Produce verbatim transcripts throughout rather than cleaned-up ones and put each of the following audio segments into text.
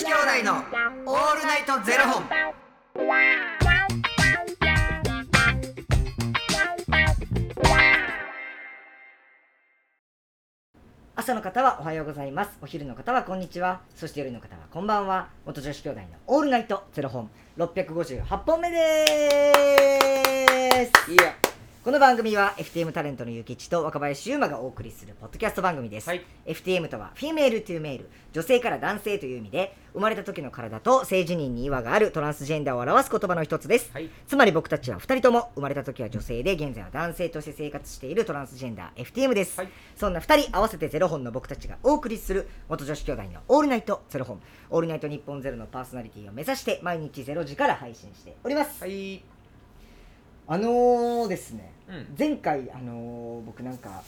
子兄弟のオールナイトゼロ本。朝の方はおはようございます。お昼の方はこんにちは。そして夜の方はこんばんは。元女子兄弟のオールナイトゼロ本ろっぴゃくごじゅうはち本目です。いや。この番組は エフティーエム タレントのゆきちと若林優馬がお送りするポッドキャスト番組です、はい、エフティーエム とはフィメールというメール、女性から男性という意味で、生まれた時の体と性自認に違和があるトランスジェンダーを表す言葉の一つです、はい、つまり僕たちはふたりとも生まれた時は女性で、現在は男性として生活しているトランスジェンダー エフティーエム です、はい、そんなふたり合わせてゼロ本の僕たちがお送りする元女子兄弟のオールナイトゼロ本、オールナイト日本ゼロのパーソナリティを目指して毎日ゼロ時から配信しております。はい、あのーですね、うん、前回、あのー、僕なんか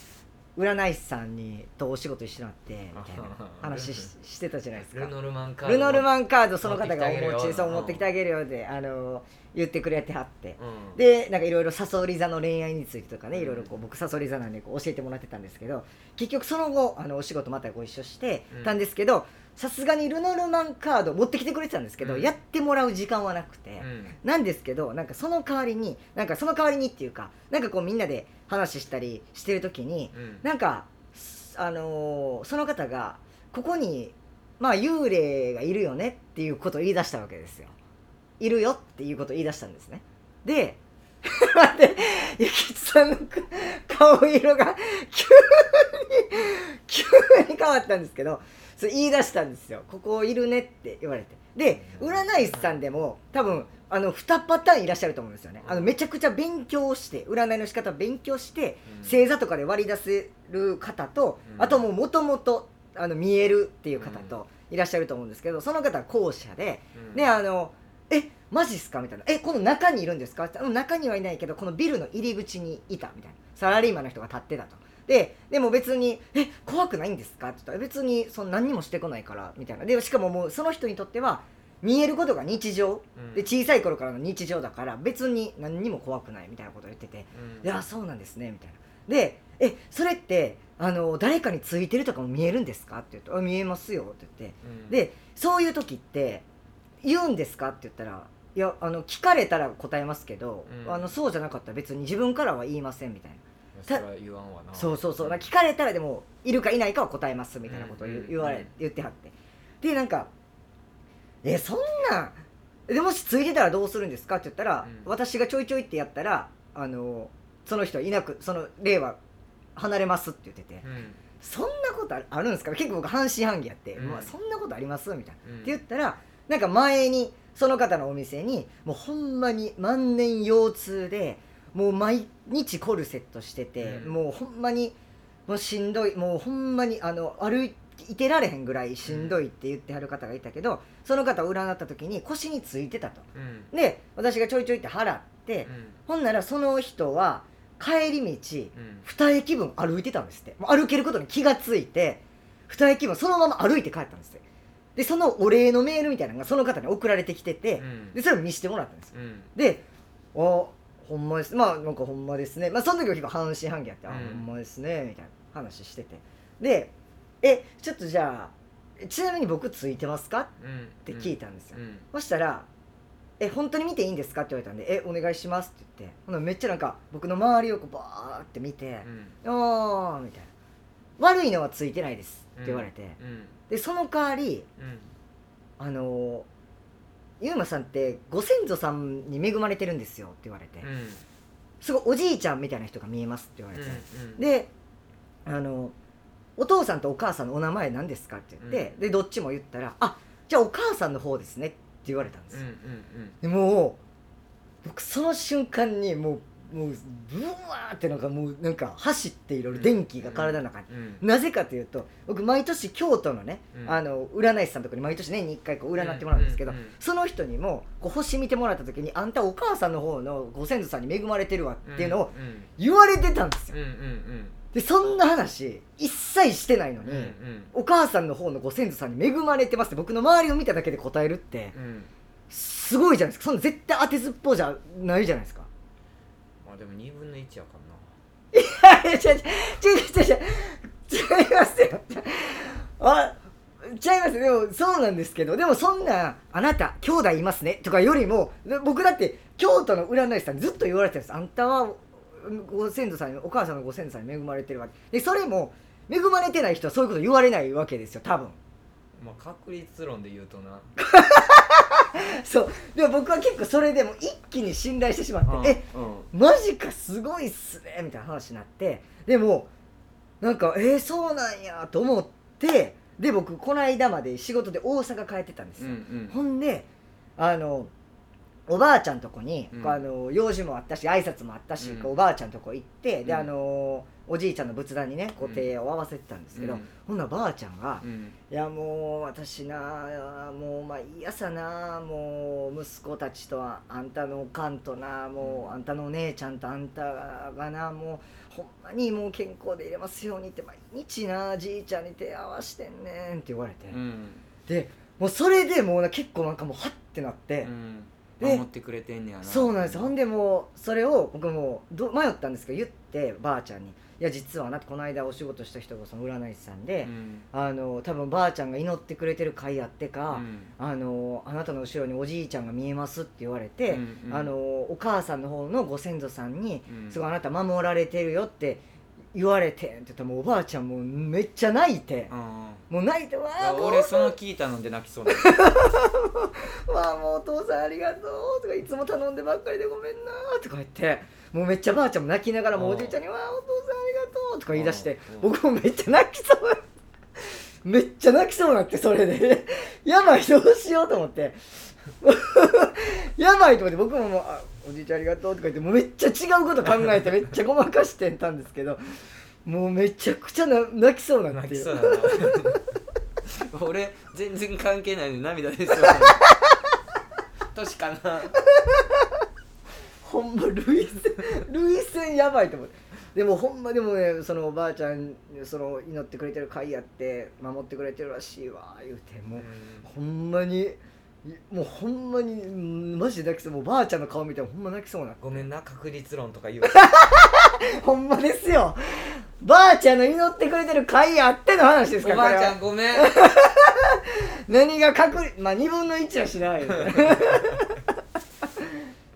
占い師さんにとお仕事一緒になってみたいな話 し, してたじゃないですか。ルノルマンカードルノルマンカードその方がお持ちそう持ってきてあげるよって、あのー、言ってくれてはって、うん、でなんかいろいろさそり座の恋愛についてとかね、いろいろこう僕さそり座なんでこう教えてもらってたんですけど、結局その後あのお仕事またご一緒してたんですけど、うんさすがにルノルマンカード持ってきてくれてたんですけど、うん、やってもらう時間はなくて、うん、なんですけどなんかその代わりになんかその代わりにっていうかなんかこうみんなで話したりしてる時に、うん、なんかあのー、その方がここにまあ幽霊がいるよねっていうことを言い出したわけですよ。いるよっていうことを言い出したんですね。で待って、ゆきちさんの顔色が急に急に変わったんですけど、それ言い出したんですよ。ここいるねって言われて、で占い師さんでも多分あのにパターンいらっしゃると思うんですよね。あのめちゃくちゃ勉強して占いの仕方を勉強して星座とかで割り出せる方と、あともうもともとあの見えるっていう方といらっしゃると思うんですけど、その方は後者で、ね、あのえマジっすかみたいな、えこの中にいるんですか、中にはいないけどこのビルの入り口にいたみたいな、サラリーマンの人が立ってたと、ででも別にえ怖くないんですかって言ったら、別にその何にもしてこないからみたいな、でしかももうその人にとっては見えることが日常、うん、で小さい頃からの日常だから別に何にも怖くないみたいなことを言ってて、うん、いやそうなんですねみたいな、でえそれってあの誰かについてるとかも見えるんですかって言うと、見えますよって言って、うん、でそういう時って言うんですかって言ったら、いやあの聞かれたら答えますけど、うん、あのそうじゃなかったら別に自分からは言いませんみたいな、それは言わんわな、そうそうそう、聞かれたらでもいるかいないかは答えますみたいなことを 言,、うん、言われ言ってはって、でなんかえそんなでもしついてたらどうするんですかって言ったら、うん、私がちょいちょいってやったらあのその人はいなく、その霊は離れますって言ってて、うん、そんなことあるんですか、結構僕半信半疑やって、うんまあ、そんなことありますみたいな、うん、って言ったら、なんか前にその方のお店にもうほんまに万年腰痛でもう毎日コルセットしてて、うん、もうほんまにもうしんどい、もうほんまにあの歩いてられへんぐらいしんどいって言ってはる方がいたけど、その方を占った時に腰についてたと、うん、で私がちょいちょいって払って、うん、ほんならその人は帰り道に駅分歩いてたんですって。もう歩けることに気がついてに駅分そのまま歩いて帰ったんですって。でそのお礼のメールみたいなのがその方に送られてきてて、うん、でそれを見せてもらったんですよ、うん、であほんまです、まあなんかほんまですね、まあその時は結構半信半疑やって、うん、あほんまですねみたいな話してて、でえちょっとじゃあちなみに僕ついてますか、うん、って聞いたんですよ、うん、そしたらえ本当に見ていいんですかって言われたんで、えお願いしますって言って、ほんなめっちゃなんか僕の周りをこうバーって見て、うん、おーみたいな、悪いのはついてないですって言われて、うんうん、でその代わり、うん、あのゆうまさんってご先祖さんに恵まれてるんですよって言われて、うん、すごいおじいちゃんみたいな人が見えますって言われて、うんうん、であのお父さんとお母さんのお名前何ですかって言って、うん、でどっちも言ったら、あじゃあお母さんの方ですねって言われたんですよ、うんうんうん、でもう僕その瞬間にもうもうブワーってなんかもうなんか走っていろいろ電気が体の中に、うん、なぜかというと僕毎年京都のね、うん、あの占い師さんとかに毎年年にいっかいこう占ってもらうんですけど、うんうんうん、その人にもこう星見てもらった時にあんたお母さんの方のご先祖さんに恵まれてるわっていうのを言われてたんですよ、うんうんうん、でそんな話一切してないのに、うんうん、お母さんの方のご先祖さんに恵まれてますって僕の周りを見ただけで答えるって、うん、すごいじゃないですか。そんな絶対当てずっぽうじゃないじゃないですか。でもにぶんのいちやからな。いやいや違う違う違う違いますよ。あちゃいます。でもそうなんですけど、でもそんなあなた兄弟いますねとかよりも、僕だって京都の占い師さんずっと言われてたんです。あんたはご先祖さん、お母さんのご先祖さんに恵まれてるわけで、それも恵まれてない人はそういうこと言われないわけですよ、多分。まあ確率論で言うとなそう。でも僕は結構それでも一気に信頼してしまって、うん、え、うん、マジかすごいっすねみたいな話になって、でもなんかえー、そうなんやと思って、で僕この間まで仕事で大阪帰ってたんですよ、うんうん、ほんであのおばあちゃんとこに、うん、あの用事もあったし挨拶もあったし、うん、おばあちゃんとこ行って、うん、であのおじいちゃんの仏壇にねこう手を合わせてたんですけど、うん、ほんなばあちゃんが、うん、いやもう私なもうまあ嫌さな、もう息子たちとはあんたのおかんとな、もうあんたのお姉ちゃんとあんたがな、もうほんまにもう健康でいれますようにって毎日なじいちゃんに手合わしてんねんって言われて、うん、でもうそれでもう結構なんかもうハッてなって。うん、守ってくれてんねやな。そうなんです。ほんでもうそれを僕もど迷ったんですけど言ってばあちゃんに、いや実はなこの間お仕事した人がその占い師さんで、うん、あの多分ばあちゃんが祈ってくれてる会やってか、うん、あのあなたの後ろにおじいちゃんが見えますって言われて、うんうん、あのお母さんの方のご先祖さんに、うん、すごいあなた守られてるよって言われてって言ったら、もうおばあちゃんもうめっちゃ泣いて、もう泣いて、わあ俺その聞いたので泣きそうなわあもうお父さんありがとうとか、いつも頼んでばっかりでごめんなとか言って、もうめっちゃばあちゃんも泣きながらもおじいちゃんにわあお父さんありがとうとか言い出して、僕もめっちゃ泣きそうめっちゃ泣きそうになって、それでやばいどうしようと思ってやばいと思って、僕ももうおじいちゃんありがとうとか言って、もうめっちゃ違うこと考えてめっちゃごまかしてたんですけどもうめちゃくちゃ泣きそうな泣きそうな俺全然関係ないのに涙出そうな年かなほんま涙腺涙腺やばいと思って、でもほんまでもね、そのおばあちゃんその祈ってくれてる会やって守ってくれてるらしいわ言うて、もうほんまにもうほんまにマジで泣きそう、もうばあちゃんの顔見てもほんま泣きそうな。ごめんな確率論とか言うほんまですよ、ばあちゃんの祈ってくれてる会あっての話ですから。おばあちゃんごめん何が確率、まあにぶんのいちはしない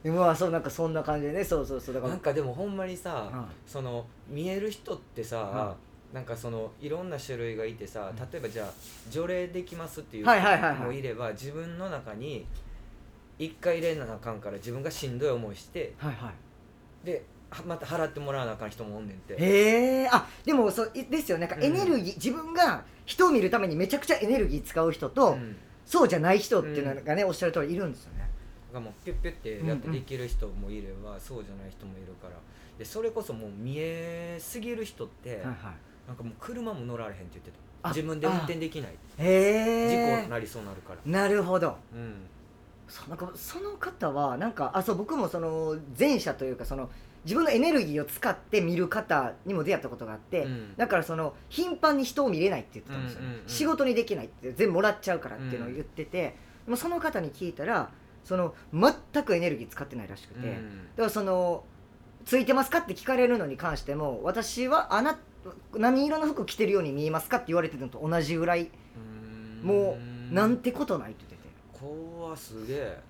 まあそうなんかそんな感じでね、そうそうそう、だからなんかでもほんまにさ、うん、その見える人ってさ、うん、なんかそのいろんな種類がいてさ、例えばじゃあ除霊できますっていう人もいれば、自分の中に一回入れなあかんから自分がしんどい思いして、はいはい、でまた払ってもらわなあかん人もおんねんって。へえ、あでもそうですよ、なんかエネルギー、うん、自分が人を見るためにめちゃくちゃエネルギー使う人と、うん、そうじゃない人っていうのがね、うん、おっしゃる通りいるんですよね。だからもうピュッピュッってやってできる人もいれば、うんうん、そうじゃない人もいるから、でそれこそもう見えすぎる人って、はいはい、なんかもう車も乗られへんって言ってた。自分で運転できない。へー。事故になりそうになるから。なるほど。うん。その、その方はなんか、あ、そう、僕もその前者というか、その自分のエネルギーを使って見る方にも出会ったことがあって、うん、だからその頻繁に人を見れないって言ってたんですよ、ね、うんうんうん、仕事にできないって全部もらっちゃうからっていうのを言ってて、うん、もうその方に聞いたらその全くエネルギー使ってないらしくて、うんうん、だからそのついてますかって聞かれるのに関しても、私はあな何色の服着てるように見えますかって言われてるのと同じぐらい、うもうなんてことないって言ってて、こわすげえ、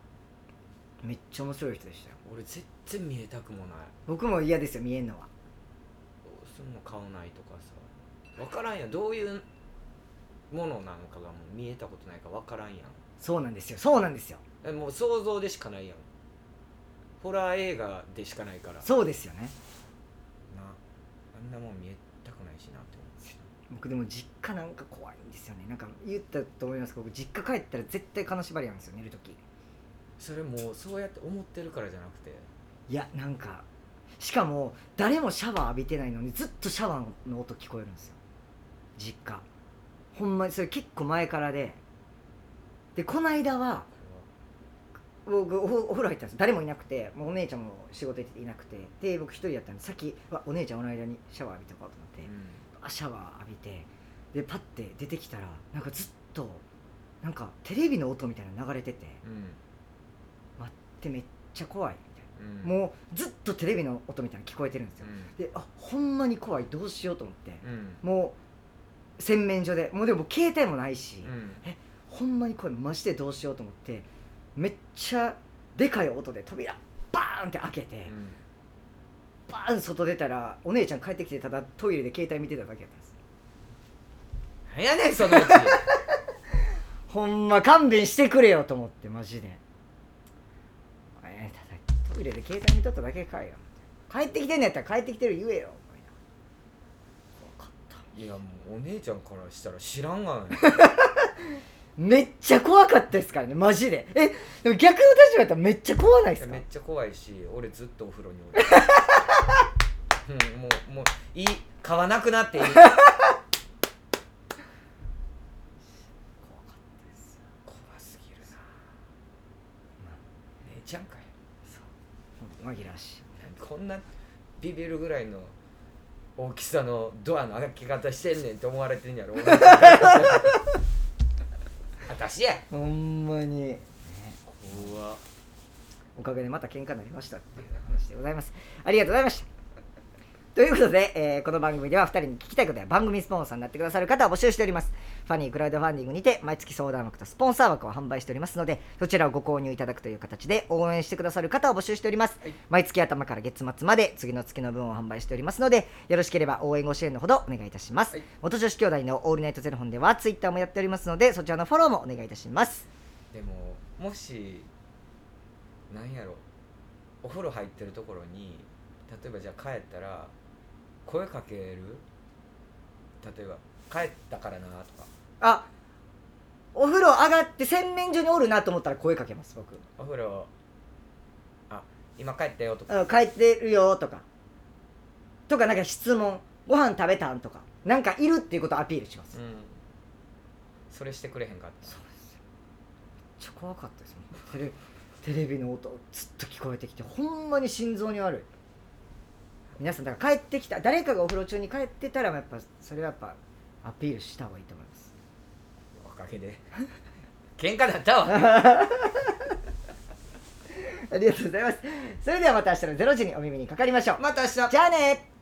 めっちゃ面白い人でしたよ。俺絶対見えたくもない。僕も嫌ですよ見えんのは。その顔ないとかさ、分からんやん、どういうものなのかがもう見えたことないから分からんやん。そうなんですよ、そうなんですよ、もう想像でしかないやん、ホラー映画でしかないから。そうですよね、なあんなもん見えたくないしなって思うし。僕でも実家なんか怖いんですよね、なんか言ったと思いますけど、僕実家帰ったら絶対金縛りなんですよ寝るとき。それもうそうやって思ってるからじゃなくて、いやなんかしかも誰もシャワー浴びてないのにずっとシャワーの音聞こえるんですよ実家。ほんまにそれ結構前からで、でこの間は僕 お, お風呂入ったんです、誰もいなくて、もうお姉ちゃんも仕事行っていなくて、で僕一人だったんで、さっきお姉ちゃんの間にシャワー浴びとこうと思って、うん、シャワー浴びて、でパッて出てきたらなんかずっとなんかテレビの音みたいなの流れてて、うん、待ってめっちゃ怖いみたいな、うん、もうずっとテレビの音みたいなの聞こえてるんですよ、うん、であほんまに怖いどうしようと思って、うん、もう洗面所でもうでも携帯もないし、うん、えほんまにこれマジでどうしようと思って、めっちゃでかい音で扉バーンって開けて、うん、バーン外出たらお姉ちゃん帰ってきて、ただトイレで携帯見てただけだったんです。なんやねんそのうちほんま勘弁してくれよと思ってマジで、えー、ただトイレで携帯見とっただけかよ、帰ってきてんのやったら帰ってきてる言えよ。いやもうお姉ちゃんからしたら知らんがないめっちゃ怖かったですからねマジで。えでも逆の立場だったらめっちゃ怖ないですか。めっちゃ怖いし、俺ずっとお風呂におる、うん、もうもういい買わなくなっていい怖かったですよ。怖すぎるな、まあ、姉ちゃんかよ。そう紛らわしい、こんなビビるぐらいの大きさのドアの開け方してんねんって思われてんやろ私やほんまに、ね、怖っ。おかげでまた喧嘩になりましたっていう話でございます。ありがとうございましたということで、えー、この番組ではふたりに聞きたいことや番組スポンサーになってくださる方を募集しております。ファニークラウドファンディングにて毎月相談枠とスポンサー枠を販売しておりますので、そちらをご購入いただくという形で応援してくださる方を募集しております、はい、毎月頭から月末まで次の月の分を販売しておりますので、よろしければ応援ご支援のほどお願いいたします、はい、元女子兄弟のオールナイトゼロ本ではツイッターもやっておりますので、そちらのフォローもお願いいたします。でももしなんやろ、お風呂入ってるところに例えばじゃあ帰ったら声かける？例えば帰ったからなとか、あ、お風呂上がって洗面所におるなと思ったら声かけます僕。お風呂、あ、今帰ったよとか、帰ってるよとかとか、なんか質問、ご飯食べたんとか、なんかいるっていうことをアピールします、うん、それしてくれへんかった。そうですよ、めっちゃ怖かったですもんテレ、テレビの音ずっと聞こえてきて、ほんまに心臓に悪い。皆さんだから帰ってきた、誰かがお風呂中に帰ってたらやっぱそれはやっぱアピールした方がいいと思います。おかげで喧嘩だったわありがとうございます。それではまた明日のゼロ時にお耳にかかりましょう。また明日、じゃあね。